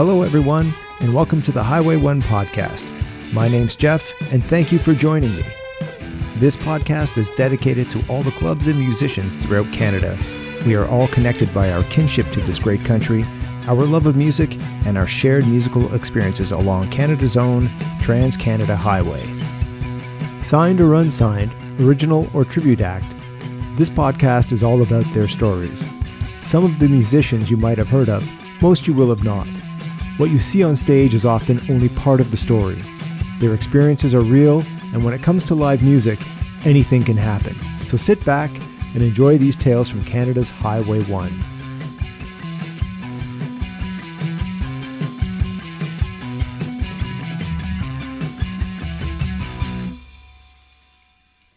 Hello, everyone, and welcome to the Highway 1 podcast. My name's Jeff, and thank you for joining me. This podcast is dedicated to all the clubs and musicians throughout Canada. We are all connected by our kinship to this great country, our love of music, and our shared musical experiences along Canada's own Trans Canada Highway. Signed or unsigned, original or tribute act, this podcast is all about their stories. Some of the musicians you might have heard of, most you will have not. What you see on stage is often only part of the story. Their experiences are real, and when it comes to live music, anything can happen. So sit back and enjoy these tales from Canada's Highway 1.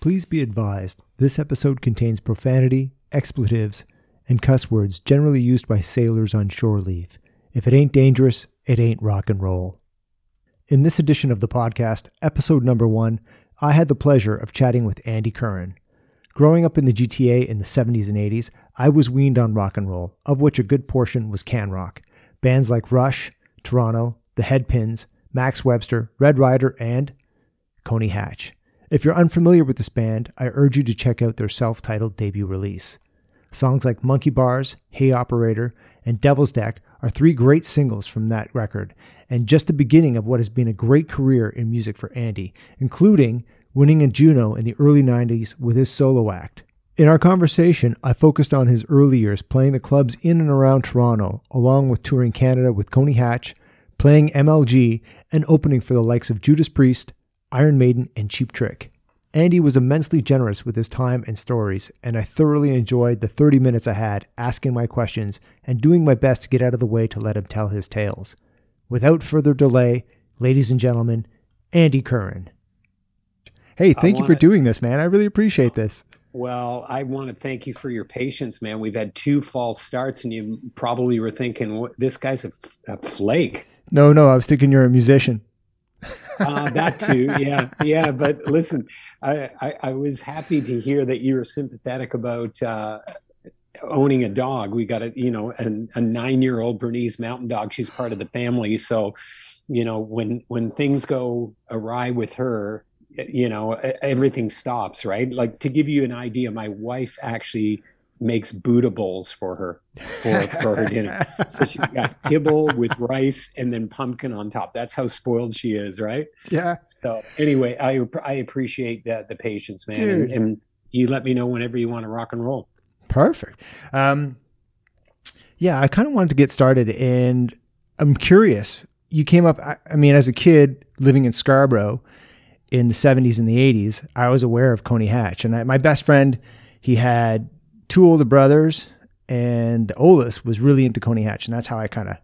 Please be advised, this episode contains profanity, expletives, and cuss words generally used by sailors on shore leave. If it ain't dangerous, it ain't rock and roll. In this edition of the podcast, episode number 1, I had the pleasure of chatting with Andy Curran. Growing up in the GTA in the 70s and 80s, I was weaned on rock and roll, of which a good portion was can rock. Bands like Rush, Toronto, The Headpins, Max Webster, Red Rider, and Coney Hatch. If you're unfamiliar with this band, I urge you to check out their self-titled debut release. Songs like Monkey Bars, Hey Operator, and Devil's Deck are three great singles from that record, and just the beginning of what has been a great career in music for Andy, including winning a Juno in the early 90s with his solo act. In our conversation, I focused on his early years playing the clubs in and around Toronto, along with touring Canada with Coney Hatch, playing MLG, and opening for the likes of Judas Priest, Iron Maiden, and Cheap Trick. Andy was immensely generous with his time and stories, and I thoroughly enjoyed the 30 minutes I had asking my questions and doing my best to get out of the way to let him tell his tales. Without further delay, ladies and gentlemen, Andy Curran. Hey, thank you for doing this, man. I really appreciate this. Well, I want to thank you for your patience, man. We've had two false starts, and you probably were thinking, this guy's a flake. No, I was thinking you're a musician. That too, yeah. But listen, I was happy to hear that you were sympathetic about owning a dog. We got a 9-year-old Bernese Mountain Dog. She's part of the family, so when things go awry with her, everything stops, right? Like, to give you an idea, my wife actually makes Buddha bowls for her dinner. So she's got kibble with rice and then pumpkin on top. That's how spoiled she is, right? Yeah. So anyway, I appreciate the patience, man. And you let me know whenever you want to rock and roll. Perfect. Yeah, I kind of wanted to get started, and I'm curious. You came up, as a kid living in Scarborough in the 70s and the 80s, I was aware of Coney Hatch. And my best friend, he had two older brothers, and the oldest was really into Coney Hatch, and that's how I kind of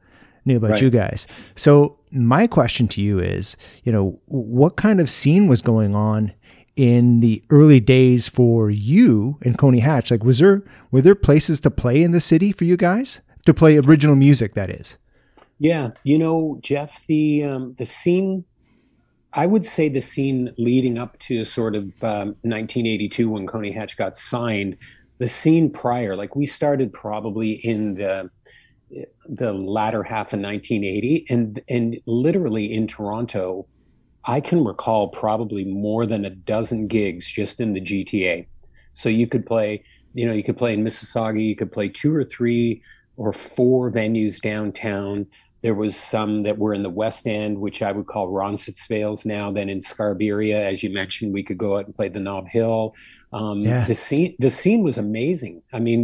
knew about you guys. So my question to you is, what kind of scene was going on in the early days for you in Coney Hatch? Like, were there places to play in the city for you guys to play original music? That is, yeah. Jeff, the scene. I would say the scene leading up to sort of 1982, when Coney Hatch got signed. The scene prior, like, we started probably in the latter half of 1980, and literally in Toronto, I can recall probably more than a dozen gigs just in the GTA. So you could play, in Mississauga, you could play 2 or 3 or 4 venues downtown. There was some that were in the West End, which I would call Roncesvalles now. Then in Scarberia, as you mentioned, we could go out and play the Nob Hill. The scene was amazing. I mean,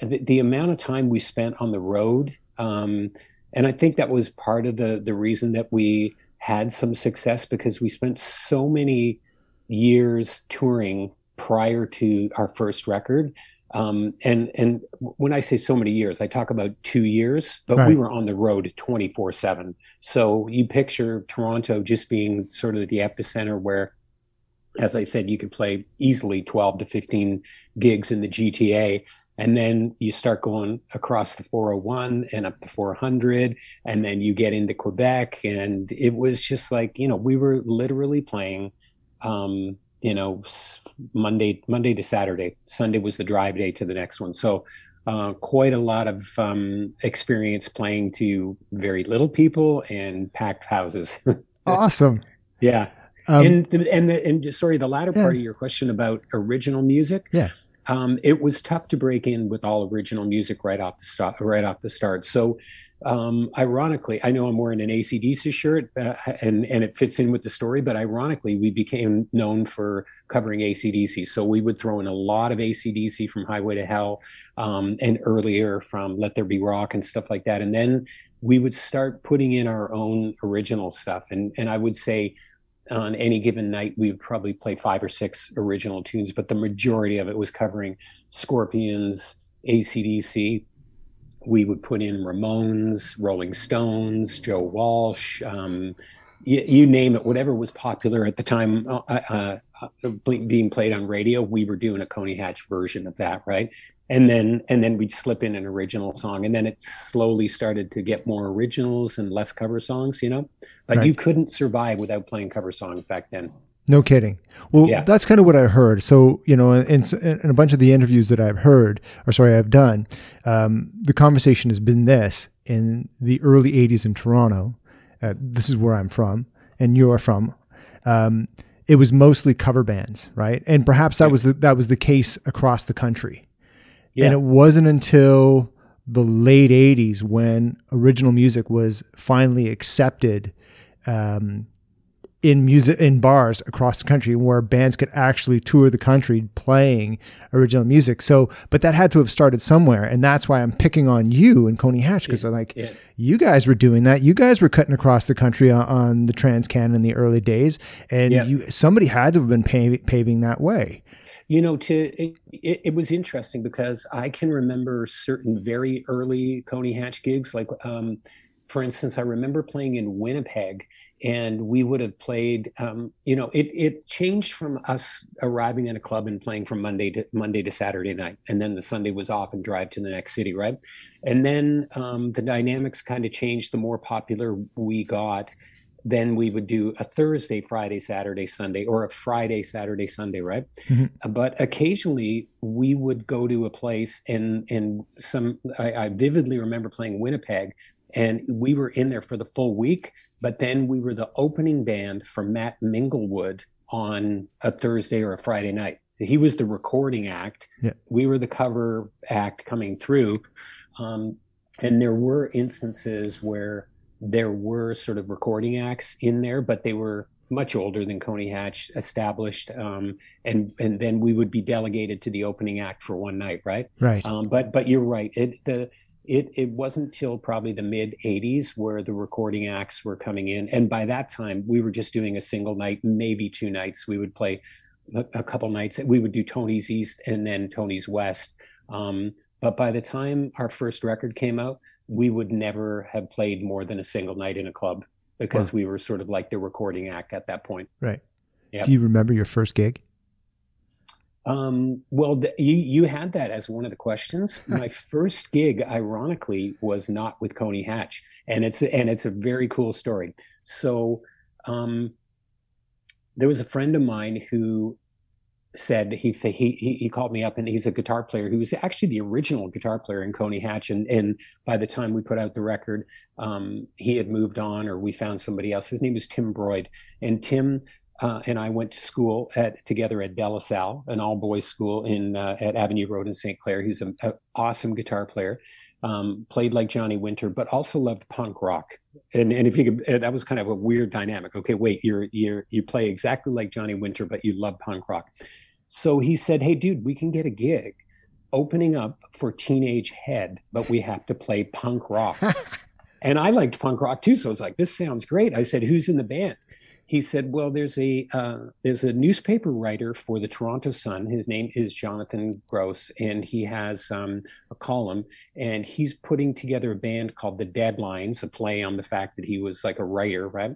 the amount of time we spent on the road, and I think that was part of the reason that we had some success, because we spent so many years touring prior to our first record. And when I say so many years, I talk about 2 years, but we were on the road 24/7. So you picture Toronto just being sort of the epicenter where, as I said, you could play easily 12 to 15 gigs in the GTA. And then you start going across the 401 and up the 400, and then you get into Quebec. And it was just like, we were literally playing, Monday to Saturday. Sunday was the drive day to the next one. So quite a lot of experience playing to very little people and packed houses. Awesome. Yeah. And the latter part of your question about original music. Yeah. It was tough to break in with all original music right off the start. So, ironically, I know I'm wearing an AC/DC shirt and it fits in with the story, but ironically, we became known for covering AC/DC. So we would throw in a lot of AC/DC from Highway to Hell, and earlier from Let There Be Rock and stuff like that. And then we would start putting in our own original stuff. And I would say, on any given night, we would probably play 5 or 6 original tunes, but the majority of it was covering Scorpions, AC/DC. We would put in Ramones, Rolling Stones, Joe Walsh, you name it, whatever was popular at the time being played on radio. We were doing a Coney Hatch version of that, right? And then we'd slip in an original song, and then it slowly started to get more originals and less cover songs, you know? But right. You couldn't survive without playing cover songs back then. No kidding. Well, yeah. That's kind of what I heard. So, you know, in a bunch of the interviews that I've done, the conversation has been this: in the early 80s in Toronto, this is where I'm from and you're from, it was mostly cover bands, right? And perhaps that was the case across the country. Yeah. And it wasn't until the late 80s when original music was finally accepted in bars across the country, where bands could actually tour the country playing original music. So, but that had to have started somewhere, and that's why I'm picking on you and Coney Hatch, because you guys were doing that. You guys were cutting across the country on the Trans Can in the early days, and somebody had to have been paving that way. You know, it was interesting because I can remember certain very early Coney Hatch gigs, like. For instance, I remember playing in Winnipeg, and we would have played, it changed from us arriving in a club and playing from Monday to Saturday night. And then the Sunday was off and drive to the next city. Right. And then the dynamics kind of changed. The more popular we got, then we would do a Thursday, Friday, Saturday, Sunday, or a Friday, Saturday, Sunday, right? Mm-hmm. But occasionally we would go to a place, and I vividly remember playing Winnipeg, and we were in there for the full week, but then we were the opening band for Matt Minglewood on a Thursday or a Friday night. He was the recording act. Yeah. We were the cover act coming through. And there were instances where there were sort of recording acts in there, but they were much older than Coney Hatch, established. And then we would be delegated to the opening act for one night, right? Right. But you're right. It wasn't till probably the mid 80s where the recording acts were coming in. And by that time, we were just doing a single night, maybe 2 nights. We would play a couple nights. We would do Tony's East and then Tony's West. But by the time our first record came out, we would never have played more than a single night in a club, because we were sort of like the recording act at that point. Right. Yep. Do you remember your first gig? You had that as one of the questions. My first gig, ironically, was not with Coney Hatch, and it's a very cool story. So, there was a friend of mine who said he called me up, and he's a guitar player. He was actually the original guitar player in Coney Hatch, and by the time we put out the record, he had moved on, or we found somebody else. His name was Tim Broyd, and Tim. And I went to school together at De La Salle, an all-boys school at Avenue Road in St. Clair. He's an awesome guitar player, played like Johnny Winter, but also loved punk rock. And if you could, that was kind of a weird dynamic. Okay, wait, you play exactly like Johnny Winter, but you love punk rock. So he said, "Hey, dude, we can get a gig opening up for Teenage Head, but we have to play punk rock." And I liked punk rock too, so I was like, "This sounds great." I said, "Who's in the band?" He said, "Well, there's a newspaper writer for the Toronto Sun. His name is Jonathan Gross, and he has a column, and he's putting together a band called The Deadlines, a play on the fact that he was like a writer, right?"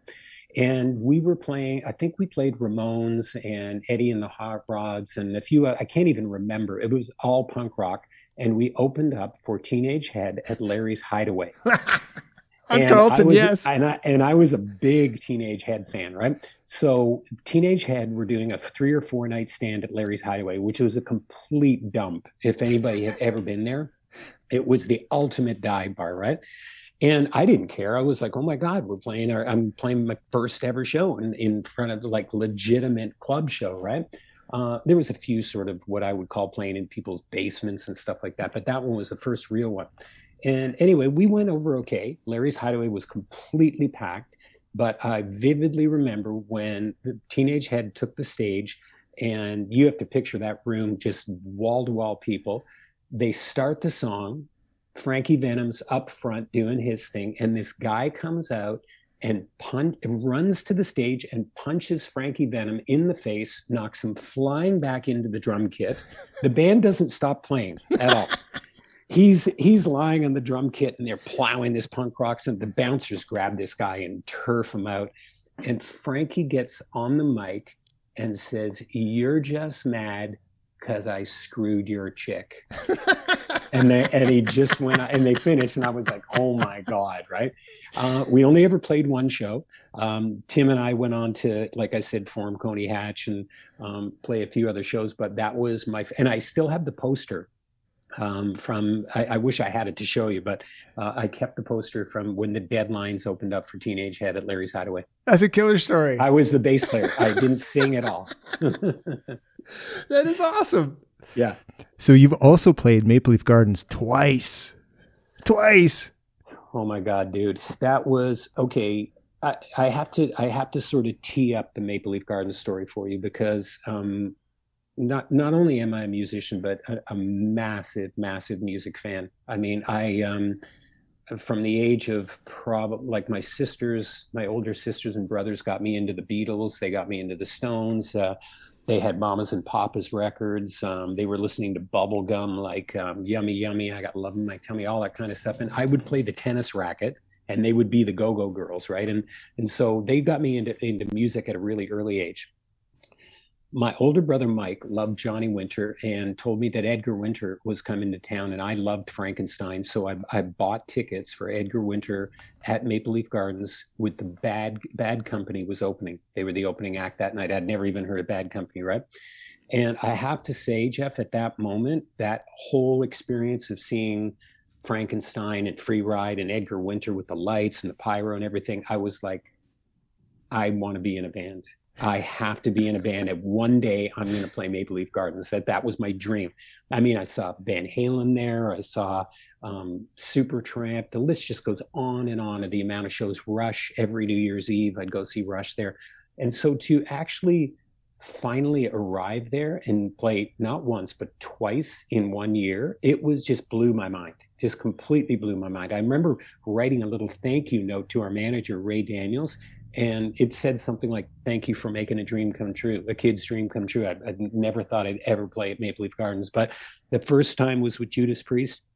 And we were playing, I think we played Ramones and Eddie and the Hot Rods and a few, I can't even remember. It was all punk rock, and we opened up for Teenage Head at Larry's Hideaway. And Carlton, I was a big Teenage Head fan, right? So Teenage Head were doing a 3 or 4 night stand at Larry's Hideaway, which was a complete dump if anybody had ever been there. It was the ultimate dive bar, right? And I didn't care. I was like, oh my God, we're playing I'm playing my first ever show in front of like legitimate club show, right? There was a few sort of what I would call playing in people's basements and stuff like that, but that one was the first real one. And anyway, we went over okay. Larry's Hideaway was completely packed, but I vividly remember when the Teenage Head took the stage, and you have to picture that room, just wall-to-wall people. They start the song, Frankie Venom's up front doing his thing, and this guy comes out and runs to the stage and punches Frankie Venom in the face, knocks him flying back into the drum kit. The band doesn't stop playing at all. He's lying on the drum kit and they're plowing this punk rock, and the bouncers grab this guy and turf him out. And Frankie gets on the mic and says, "You're just mad because I screwed your chick." And he just went out, and they finished, and I was like, oh my God, right? We only ever played one show. Tim and I went on to, like I said, form Coney Hatch and play a few other shows, but that was and I still have the poster from, I wish I had it to show you, but I kept the poster from when the Deadlines opened up for Teenage Head at Larry's Hideaway. That's a killer story. I was the bass player. I didn't sing at all. That is awesome. Yeah. So you've also played Maple Leaf Gardens twice. Twice. Oh my God, dude. That was okay. I have to sort of tee up the Maple Leaf Gardens story for you, because not only am I a musician, but a massive, massive music fan. I mean, I from the age of probably like my older sisters and brothers got me into the Beatles. They got me into the Stones. They had Mamas and Papas records. They were listening to bubblegum, like Yummy Yummy, I Got Love in My Tummy, all that kind of stuff. And I would play the tennis racket, and they would be the Go-Go Girls, right? And so they got me into music at a really early age. My older brother, Mike, loved Johnny Winter and told me that Edgar Winter was coming to town, and I loved Frankenstein. So I bought tickets for Edgar Winter at Maple Leaf Gardens with the Bad Company was opening. They were the opening act that night. I'd never even heard of Bad Company, right? And I have to say, Jeff, at that moment, that whole experience of seeing Frankenstein and Free Ride and Edgar Winter with the lights and the pyro and everything, I was like, I want to be in a band. I have to be in a band, and one day I'm going to play Maple Leaf Gardens. That was my dream. I mean, I saw Van Halen there. I saw Supertramp. The list just goes on of the amount of shows. Rush, every New Year's Eve, I'd go see Rush there. And so to actually finally arrive there and play not once, but twice in one year, it was just blew my mind, just completely blew my mind. I remember writing a little thank you note to our manager, Ray Daniels, and it said something like, "Thank you for making a dream come true, a kid's dream come true." I never thought I'd ever play at Maple Leaf Gardens, but the first time was with Judas Priest.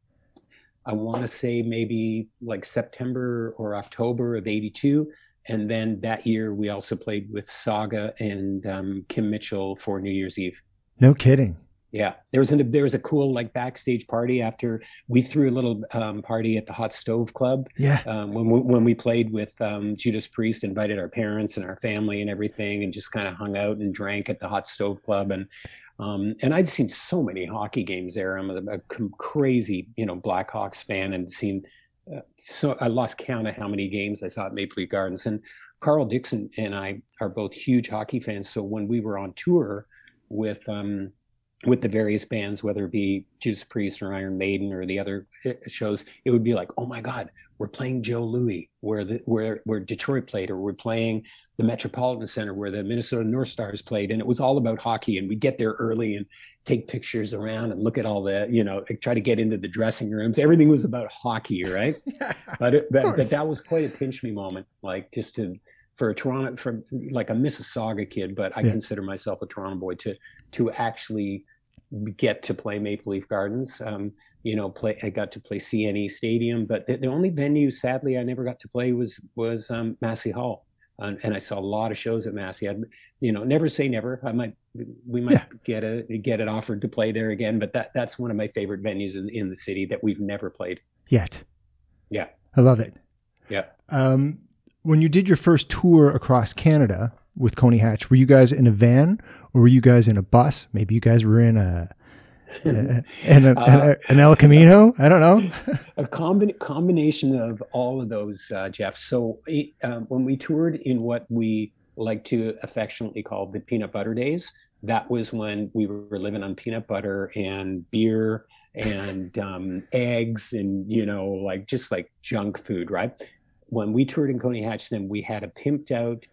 I want to say maybe like September or October of 82. And then that year we also played with Saga and Kim Mitchell for New Year's Eve. No kidding. Yeah, there was a cool like backstage party after we threw a little party at the Hot Stove Club. Yeah, when we played with Judas Priest, invited our parents and our family and everything, and just kind of hung out and drank at the Hot Stove Club. And I'd seen so many hockey games there. I'm a crazy Blackhawks fan, and seen. So I lost count of how many games I saw at Maple Leaf Gardens. And Carl Dixon and I are both huge hockey fans. So when we were on tour with the various bands, whether it be Judas Priest or Iron Maiden or the other shows, it would be like, oh my God, we're playing Joe Louis where Detroit played, or we're playing the Metropolitan Center where the Minnesota North Stars played. And it was all about hockey, and we'd get there early and take pictures around and look at all the, try to get into the dressing rooms. Everything was about hockey, right? Yeah, but that was quite a pinch me moment, like just to... For a Toronto, from like a Mississauga kid, but I consider myself a Toronto boy, to actually get to play Maple Leaf Gardens. I got to play CNE Stadium, but the only venue, sadly, I never got to play was Massey Hall, and I saw a lot of shows at Massey. Never say never. We might get it offered to play there again, but that's one of my favorite venues in the city that we've never played yet. Yeah, I love it. Yeah. When you did your first tour across Canada with Coney Hatch, were you guys in a van, or were you guys in a bus? Maybe you guys were in a and El Camino? I don't know. A combination of all of those, Jeff. So when we toured in what we like to affectionately call the peanut butter days, that was when we were living on peanut butter and beer and eggs and, you know, like just like junk food, right? When we toured in Coney Hatch, then we had a pimped out,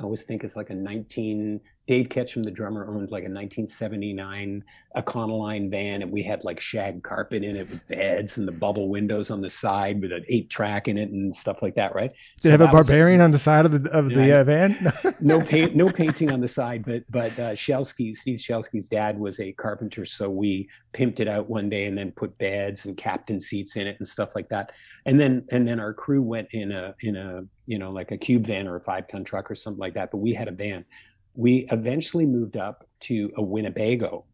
I always think it's like a Dave Ketchum, the drummer, owned like a 1979 Econoline van, and we had like shag carpet in it with beds and the bubble windows on the side with an 8-track in it and stuff like that, right? Did it have a barbarian on the side of the van? No painting on the side, but Steve Shelsky's dad was a carpenter, so we pimped it out one day and then put beds and captain seats in it and stuff like that. And then our crew went in a you know, like a cube van or a 5-ton truck or something like that, but we had a van. We eventually moved up to a Winnebago.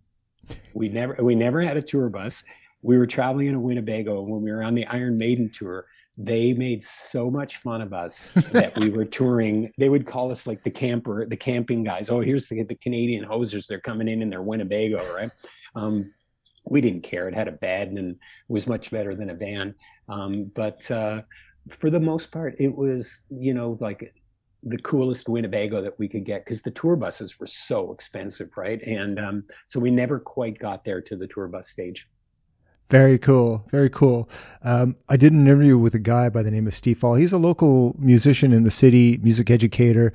We never had a tour bus. We were traveling in a Winnebago. When we were on the Iron Maiden tour, they made so much fun of us that we were touring. They would call us like the camping guys. Oh, here's the Canadian hosers. They're coming in their Winnebago, right? We didn't care. It had a bed and was much better than a van. But for the most part, it was, you know, like the coolest Winnebago that we could get, because the tour buses were so expensive, right? And so we never quite got there to the tour bus stage. Very cool. Very cool. I did an interview with a guy by the name of Steve Fall. He's a local musician in the city, music educator.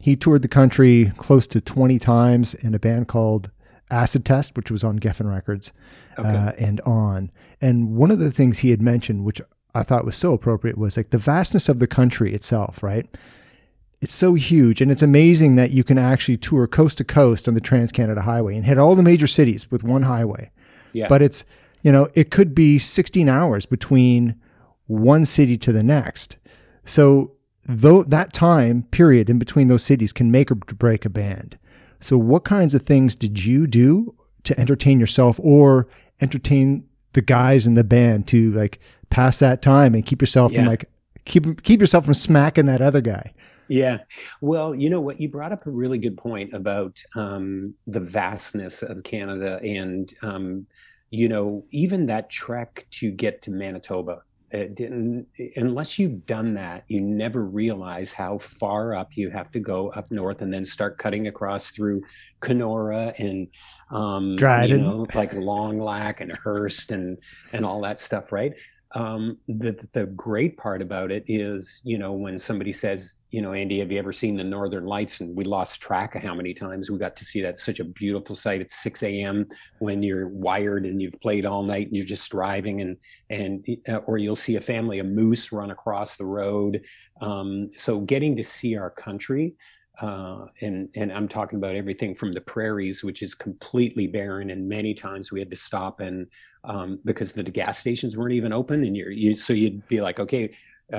He toured the country close to 20 times in a band called Acid Test, which was on Geffen Records, okay. And on. And one of the things he had mentioned, which I thought was so appropriate, was like the vastness of the country itself, right? It's so huge, and it's amazing that you can actually tour coast to coast on the Trans Canada Highway and hit all the major cities with one highway. Yeah. But it's, you know, it could be 16 hours between one city to the next. So though that time period in between those cities can make or break a band. So what kinds of things did you do to entertain yourself or entertain the guys in the band to like pass that time and keep yourself from like keep yourself from smacking that other guy? Yeah. Well, you know what? You brought up a really good point about the vastness of Canada and, you know, even that trek to get to Manitoba. It didn't, unless you've done that, you never realize how far up you have to go up north and then start cutting across through Kenora and, Dryden. You know, like Long Lac and Hearst and all that stuff, right? The great part about it is, you know, when somebody says, you know, Andy, have you ever seen the Northern Lights? And we lost track of how many times we got to see that. It's such a beautiful sight. It's 6 a.m. when you're wired and you've played all night and you're just driving and or you'll see a family of moose run across the road. So getting to see our country, and I'm talking about everything from the prairies, which is completely barren, and many times we had to stop and because the gas stations weren't even open, and so you'd be like, okay,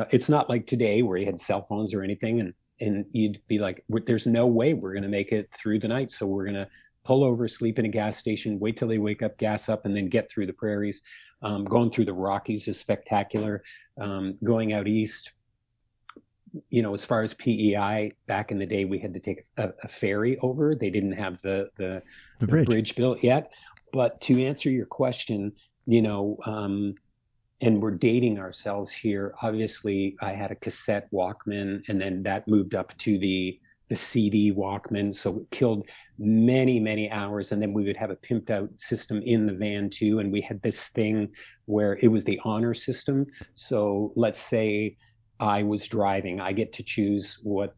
it's not like today where you had cell phones or anything, and you'd be like, there's no way we're going to make it through the night, so we're going to pull over, sleep in a gas station, wait till they wake up, gas up, and then get through the prairies. Going through the Rockies is spectacular. Going out east, you know, as far as PEI, back in the day, we had to take a ferry over. They didn't have the bridge built yet. But to answer your question, you know, and we're dating ourselves here. Obviously, I had a cassette Walkman, and then that moved up to the CD Walkman. So it killed many, many hours. And then we would have a pimped out system in the van too. And we had this thing where it was the honor system. So let's say I was driving, I get to choose what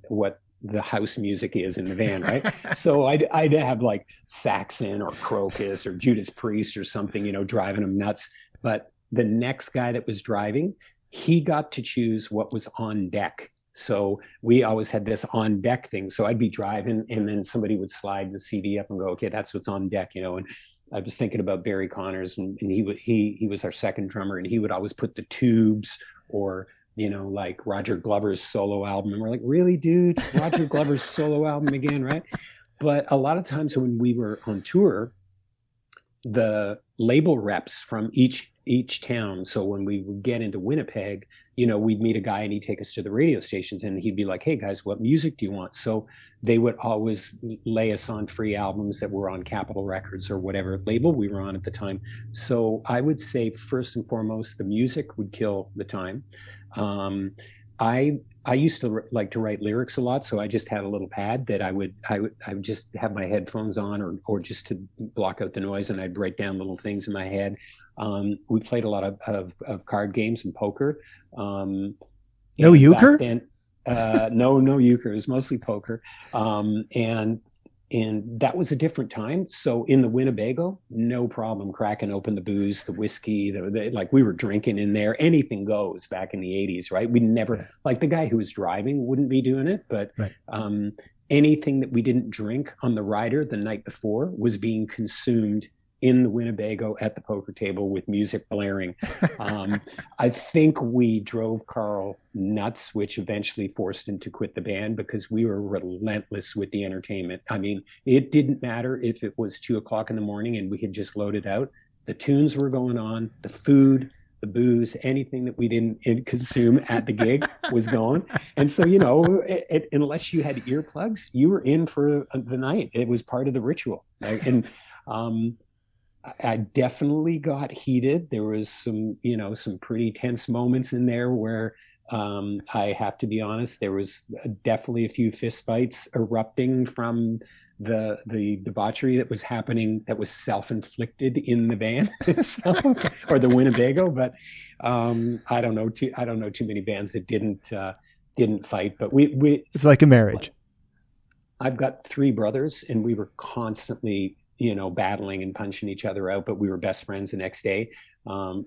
the house music is in the van, right? So I'd have like Saxon or Crocus or Judas Priest or something, you know, driving them nuts. But the next guy that was driving, he got to choose what was on deck. So we always had this on deck thing. So I'd be driving and then somebody would slide the CD up and go, okay, that's what's on deck, you know. And I was thinking about Barry Connors, and he was our second drummer, and he would always put the Tubes or, you know, like Roger Glover's solo album. And we're like, really, dude, Roger Glover's solo album again, right? But a lot of times when we were on tour, the label reps from each town. So when we would get into Winnipeg, you know, we'd meet a guy and he'd take us to the radio stations and he'd be like, "Hey guys, what music do you want?" So they would always lay us on free albums that were on Capitol Records or whatever label we were on at the time. So I would say first and foremost, the music would kill the time. I used to like to write lyrics a lot, so I just had a little pad that I would just have my headphones on, or just to block out the noise, and I'd write down little things in my head. We played a lot of card games and poker. No euchre? No euchre. It was mostly poker, and that was a different time. So in the Winnebago, no problem cracking open the booze, the whiskey, like we were drinking in there. Anything goes back in the 80s, right? We never, like the guy who was driving wouldn't be doing it, but anything that we didn't drink on the rider the night before was being consumed in the Winnebago at the poker table with music blaring. I think we drove Carl nuts, which eventually forced him to quit the band because we were relentless with the entertainment. I mean, it didn't matter if it was 2:00 in the morning and we had just loaded out. The tunes were going on, the food, the booze, anything that we didn't consume at the gig was gone. And so, you know, unless you had earplugs, you were in for the night. It was part of the ritual. Right? And, I definitely got heated. There was some, you know, some pretty tense moments in there where I have to be honest, there was definitely a few fistfights erupting from the debauchery that was happening, that was self-inflicted in the van itself, or the Winnebago. But I don't know too many bands that didn't fight. But we it's like a marriage. I've got three brothers, and we were constantly, you know, battling and punching each other out, but we were best friends the next day.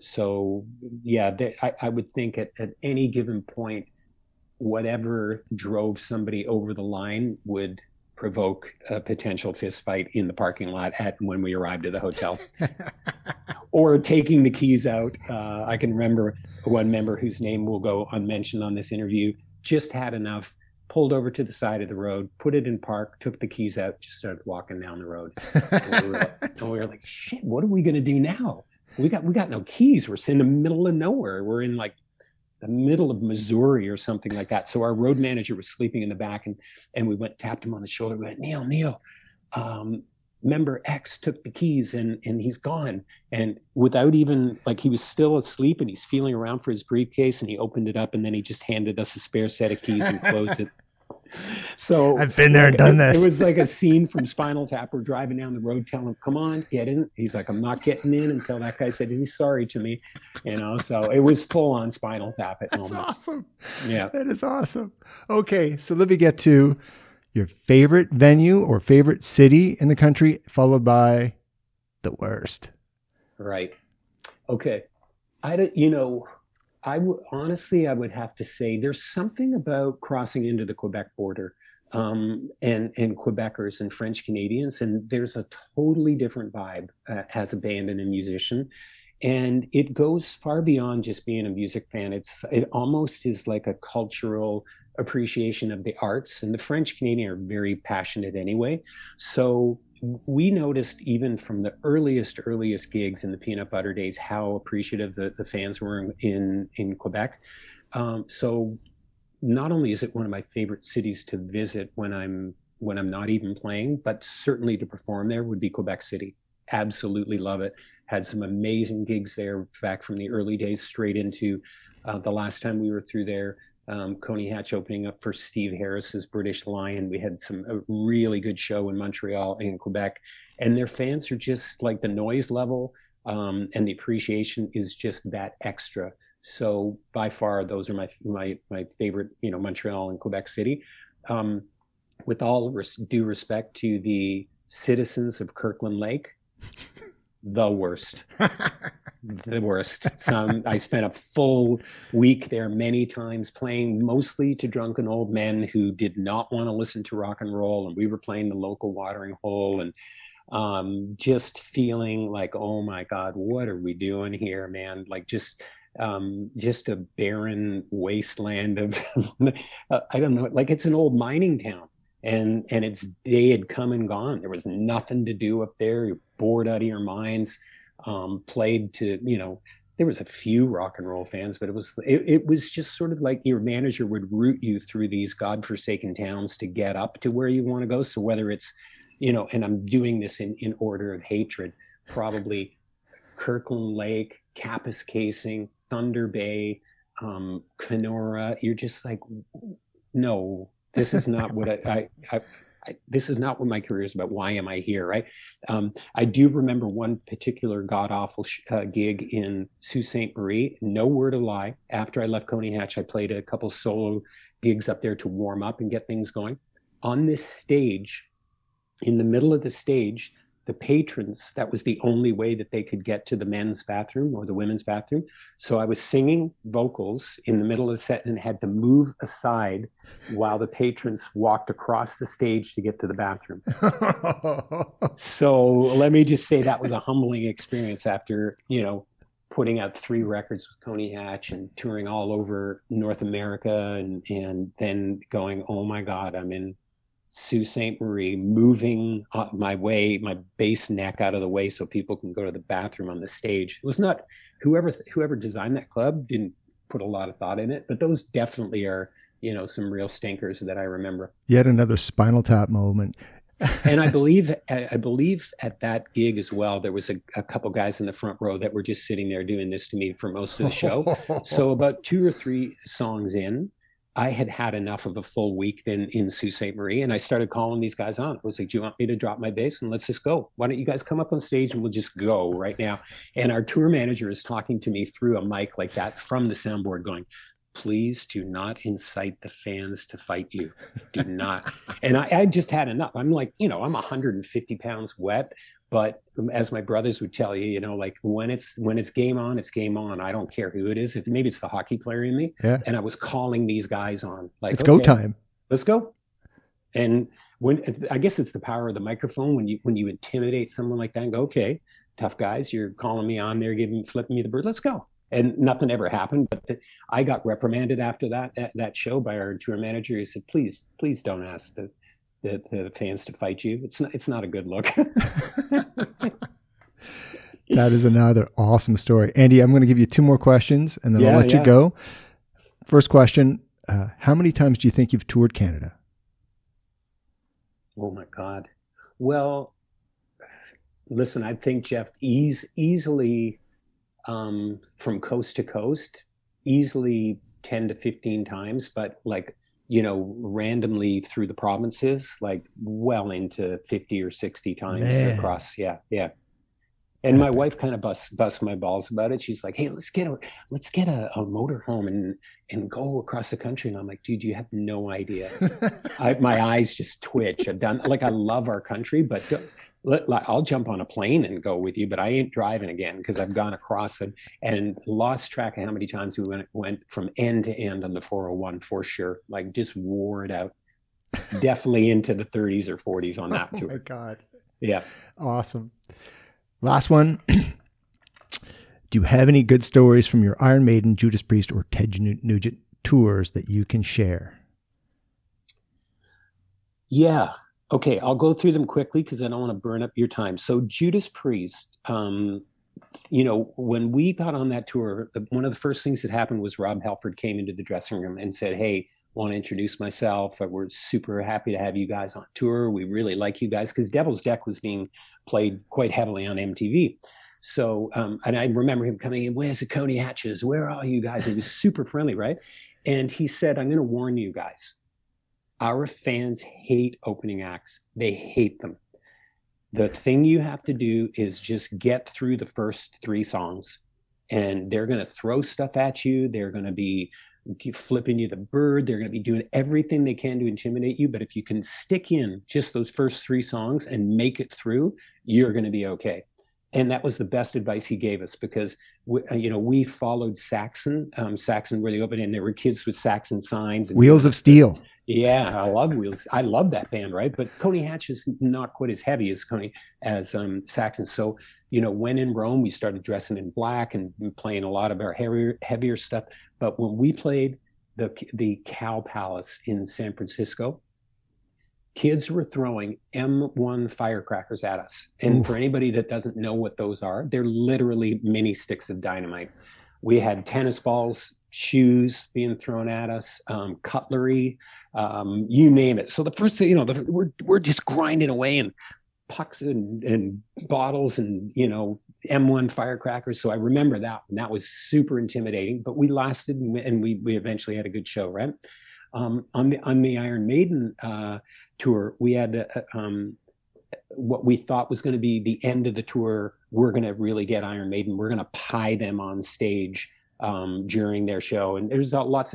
So yeah, I would think at any given point, whatever drove somebody over the line would provoke a potential fist fight in the parking lot when we arrived at the hotel. Or taking the keys out. I can remember one member whose name will go unmentioned on this interview, just had enough, pulled over to the side of the road, put it in park, took the keys out, just started walking down the road. And we were like, shit, what are we going to do now? We got no keys. We're in the middle of nowhere. We're in like the middle of Missouri or something like that. So our road manager was sleeping in the back, and we went, tapped him on the shoulder. We went, Neil, member X took the keys and he's gone. And without even, like, he was still asleep and he's feeling around for his briefcase, and he opened it up and then he just handed us a spare set of keys and closed it. So I've been there, like, and done this. It was like a scene from Spinal Tap. We're driving down the road, telling him, "Come on, get in." He's like, "I'm not getting in," until that guy said he's sorry to me. You know, so it was full on Spinal Tap at moments. That's awesome. Yeah, that is awesome. Okay, so let me get to your favorite venue or favorite city in the country, followed by the worst. Right. Okay. I would have to say there's something about crossing into the Quebec border, and Quebecers and French Canadians. And there's a totally different vibe as a band and a musician. And it goes far beyond just being a music fan. It almost is like a cultural appreciation of the arts. And the French Canadian are very passionate anyway. So we noticed even from the earliest gigs in the Peanut Butter days how appreciative the fans were in Quebec. So not only is it one of my favorite cities to visit when I'm not even playing, but certainly to perform there would be Quebec City. Absolutely love it. Had some amazing gigs there back from the early days straight into the last time we were through there. Coney Hatch opening up for Steve Harris's British Lion. We had a really good show in Montreal and Quebec, and their fans are just like, the noise level and the appreciation is just that extra. So by far, those are my favorite, you know, Montreal and Quebec City. With all due respect to the citizens of Kirkland Lake, the worst. The worst. I spent a full week there many times, playing mostly to drunken old men who did not want to listen to rock and roll, and we were playing the local watering hole, and just feeling like, oh my God, what are we doing here, man? Like just a barren wasteland of I don't know, like it's an old mining town, and its day had come and gone. There was nothing to do up there. You're bored out of your minds. played to, you know, there was a few rock and roll fans, but it was just sort of like your manager would route you through these godforsaken towns to get up to where you want to go. So whether it's, you know, and I'm doing this in order of hatred, probably Kirkland Lake, Kapuskasing, Thunder Bay, Kenora, you're just like, no, this is not what I this is not what my career is about. Why am I here? Right. I do remember one particular god awful gig in Sault Ste. Marie. No word of lie. After I left Coney Hatch, I played a couple solo gigs up there to warm up and get things going. On this stage, in the middle of the stage, the patrons, that was the only way that they could get to the men's bathroom or the women's bathroom. So I was singing vocals in the middle of the set and had to move aside while the patrons walked across the stage to get to the bathroom. So let me just say that was a humbling experience after, you know, putting out 3 records with Coney Hatch and touring all over North America and then going, oh my God, I'm in Sault Ste. Marie, moving my bass neck out of the way so people can go to the bathroom on the stage. It was not whoever designed that club didn't put a lot of thought in it, but those definitely are, you know, some real stinkers that I remember. Yet another Spinal Tap moment. And I believe at that gig as well, there was a couple guys in the front row that were just sitting there doing this to me for most of the show. So about 2 or 3 songs in, I had enough of a full week then in Sault Ste. Marie, and I started calling these guys on. I was like, do you want me to drop my bass and let's just go? Why don't you guys come up on stage and we'll just go right now? And our tour manager is talking to me through a mic like that from the soundboard going, please do not incite the fans to fight you. Do not. And I just had enough. I'm like, you know, I'm 150 pounds wet, but as my brothers would tell you, you know, like when it's game on, it's game on. I don't care who it is. If maybe it's the hockey player in me. Yeah. And I was calling these guys on, like, it's okay, go time. Let's go. And when, I guess it's the power of the microphone, when you intimidate someone like that and go, okay, tough guys, you're calling me on there, flipping me the bird. Let's go. And nothing ever happened, but I got reprimanded after that show by our tour manager. He said, please don't ask the fans to fight you. It's not a good look. That is another awesome story. Andy, I'm going to give you 2 more questions and then I'll let you go. First question, how many times do you think you've toured Canada? Oh my God. Well, listen, I think, Jeff, easily... from coast to coast, easily 10 to 15 times, but like, you know, randomly through the provinces, like well into 50 or 60 times across. Yeah. Yeah. And my wife kind of busts my balls about it. She's like, hey, let's get a motorhome and go across the country. And I'm like, dude, you have no idea. My eyes just twitch. I've done, like, I love our country, but I'll jump on a plane and go with you, but I ain't driving again, because I've gone across it and lost track of how many times we went from end to end on the 401 for sure. Like, just wore it out. Definitely into the 30s or 40s on that tour. Oh my God. Yeah. Awesome. Last one. Do you have any good stories from your Iron Maiden, Judas Priest, or Ted Nugent tours that you can share? Yeah. Okay, I'll go through them quickly because I don't want to burn up your time. So Judas Priest, you know, when we got on that tour, one of the first things that happened was Rob Halford came into the dressing room and said, hey, want to introduce myself. We're super happy to have you guys on tour. We really like you guys, because Devil's Deck was being played quite heavily on MTV. So, and I remember him coming in, where's the Coney Hatches? Where are you guys? He was super friendly, right? And he said, I'm going to warn you guys. Our fans hate opening acts. They hate them. The thing you have to do is just get through the first 3 songs, and they're going to throw stuff at you. They're going to be flipping you the bird. They're going to be doing everything they can to intimidate you. But if you can stick in just those first 3 songs and make it through, you're going to be okay. And that was the best advice he gave us, because we followed Saxon. Saxon were the opening, and there were kids with Saxon signs. And Wheels of Steel. Yeah, I love Wheels. I love that band, right? But Coney Hatch is not quite as heavy as Saxon. So, you know, when in Rome, we started dressing in black and playing a lot of our heavier stuff. But when we played the Cow Palace in San Francisco, Kids were throwing M1 firecrackers at us. And for anybody that doesn't know what those are, they're literally mini sticks of dynamite. We had tennis balls, shoes being thrown at us, cutlery, you name it. So the first thing, you know, we're just grinding away, and pucks and bottles and, you know, M1 firecrackers. So I remember that, and that was super intimidating, but we lasted, and we eventually had a good show, right? On the Iron Maiden tour, we had what we thought was going to be the end of the tour. We're going to really get Iron Maiden. We're going to pie them on stage during their show. And there's lots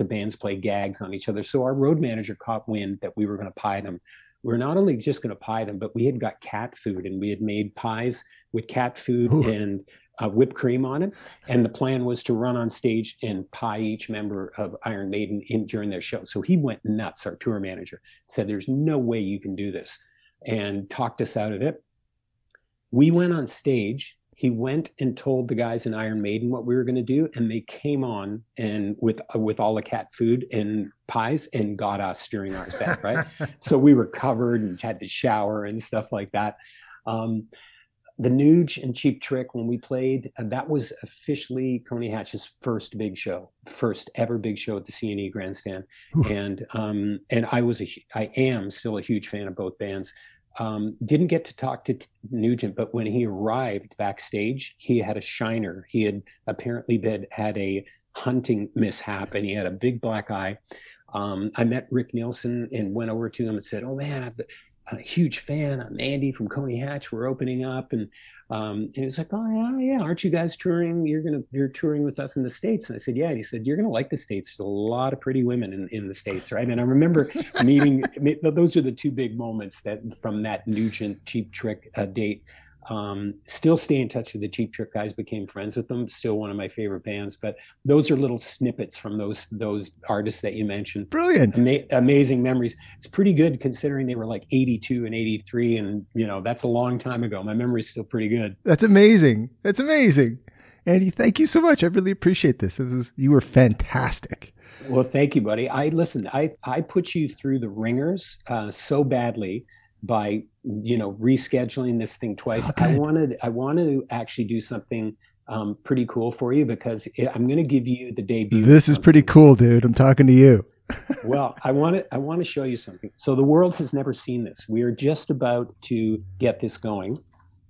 of bands play gags on each other. So our road manager caught wind that we were going to pie them. We're not only just going to pie them, but we had got cat food, and we had made pies with cat food and whipped cream on it. And the plan was to run on stage and pie each member of Iron Maiden during their show. So he went nuts. Our tour manager said, "There's no way you can do this," and talked us out of it. We went on stage. He went and told the guys in Iron Maiden what we were going to do, and they came on and with all the cat food and pies and got us during our set, right? So we were covered and had to shower and stuff like that. The Nuge and Cheap Trick, when we played, that was officially Coney Hatch's first ever big show at the C&E Grandstand. And I am still a huge fan of both bands. Didn't get to talk to Nugent, but when he arrived backstage, he had a shiner. He had apparently had a hunting mishap, and he had a big black eye. I met Rick Nielsen and went over to him and said, "Oh man, I'm a huge fan. I'm Andy from Coney Hatch. We're opening up." And he was like, "Oh yeah, aren't you guys touring? You're touring with us in the States." And I said, "Yeah." And he said, "You're gonna like the States. There's a lot of pretty women in the States, right?" And I remember meeting. Those are the two big moments from that Nugent Cheap Trick date. Still stay in touch with the Cheap Trick guys, became friends with them, still one of my favorite bands, but those are little snippets from those artists that you mentioned. Brilliant. Amazing memories. It's pretty good considering they were like 82 and 83, and you know, that's a long time ago. My memory's still pretty good. That's amazing. Andy, thank you so much. I really appreciate this. You were fantastic. Well, thank you, buddy. I put you through the ringers so badly by, you know, rescheduling this thing twice. Okay. I want to actually do something pretty cool for you, because I'm going to give you the debut. This is pretty cool, dude. I'm talking to you. Well, I want to show you something. So the world has never seen this. We are just about to get this going.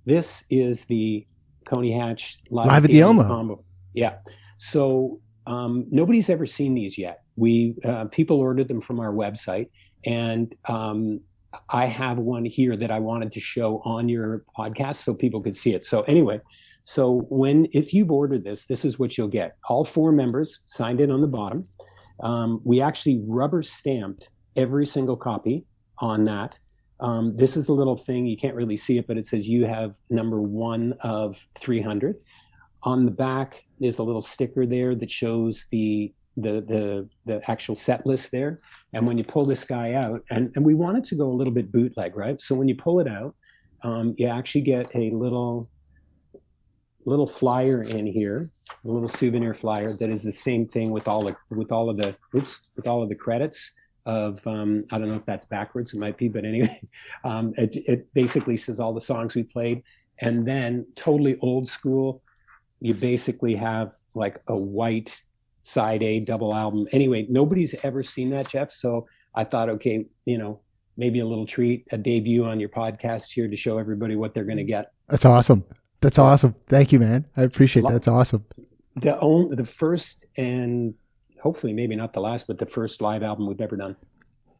This is the Coney Hatch Live at the Elmo Combo. Yeah. So nobody's ever seen these yet. People ordered them from our website, and I have one here that I wanted to show on your podcast so people could see it. So anyway, if you've ordered this, this is what you'll get. All four members signed in on the bottom. We actually rubber stamped every single copy on that. This is a little thing. You can't really see it, but it says you have number 1 of 300. On the back, there's a little sticker there that shows the actual set list there. And when you pull this guy out, and we want it to go a little bit bootleg, right? So when you pull it out, you actually get a little flyer in here, a little souvenir flyer that is the same thing with all of the credits of, I don't know if that's backwards, it might be, but anyway, it basically says all the songs we played. And then totally old school, you basically have like a white side A double album. Anyway, nobody's ever seen that, Jeff. So I thought, okay, you know, maybe a little treat, a debut on your podcast here to show everybody what they're going to get. That's awesome. Thank you, man. I appreciate that. That's awesome. The first, and hopefully maybe not the last, but the first live album we've ever done.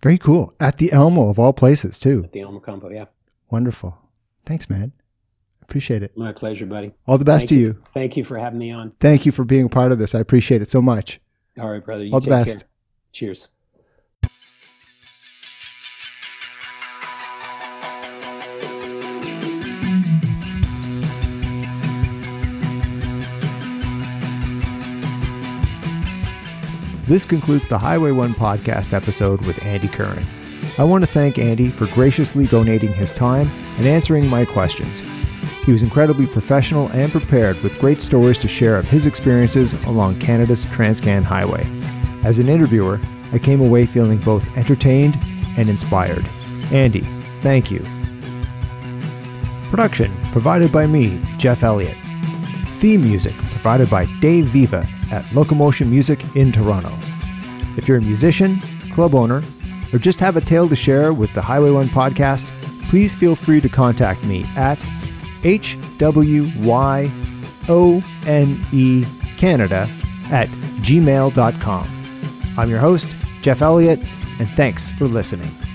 Very cool. At the Elmo of all places too. At the Elmo Combo. Yeah. Wonderful. Thanks, man. Appreciate it. My pleasure, buddy. All the best to you. Thank you for having me on. Thank you for being a part of this. I appreciate it so much. All right, brother. All the best. Cheers. This concludes the Highway 1 podcast episode with Andy Curran. I want to thank Andy for graciously donating his time and answering my questions. He was incredibly professional and prepared, with great stories to share of his experiences along Canada's Transcan Highway. As an interviewer, I came away feeling both entertained and inspired. Andy, thank you. Production provided by me, Jeff Elliott. Theme music provided by Dave Viva at Locomotion Music in Toronto. If you're a musician, club owner, or just have a tale to share with the Highway 1 podcast, please feel free to contact me at hwyone@gmail.com. I'm your host, Jeff Elliott, and thanks for listening.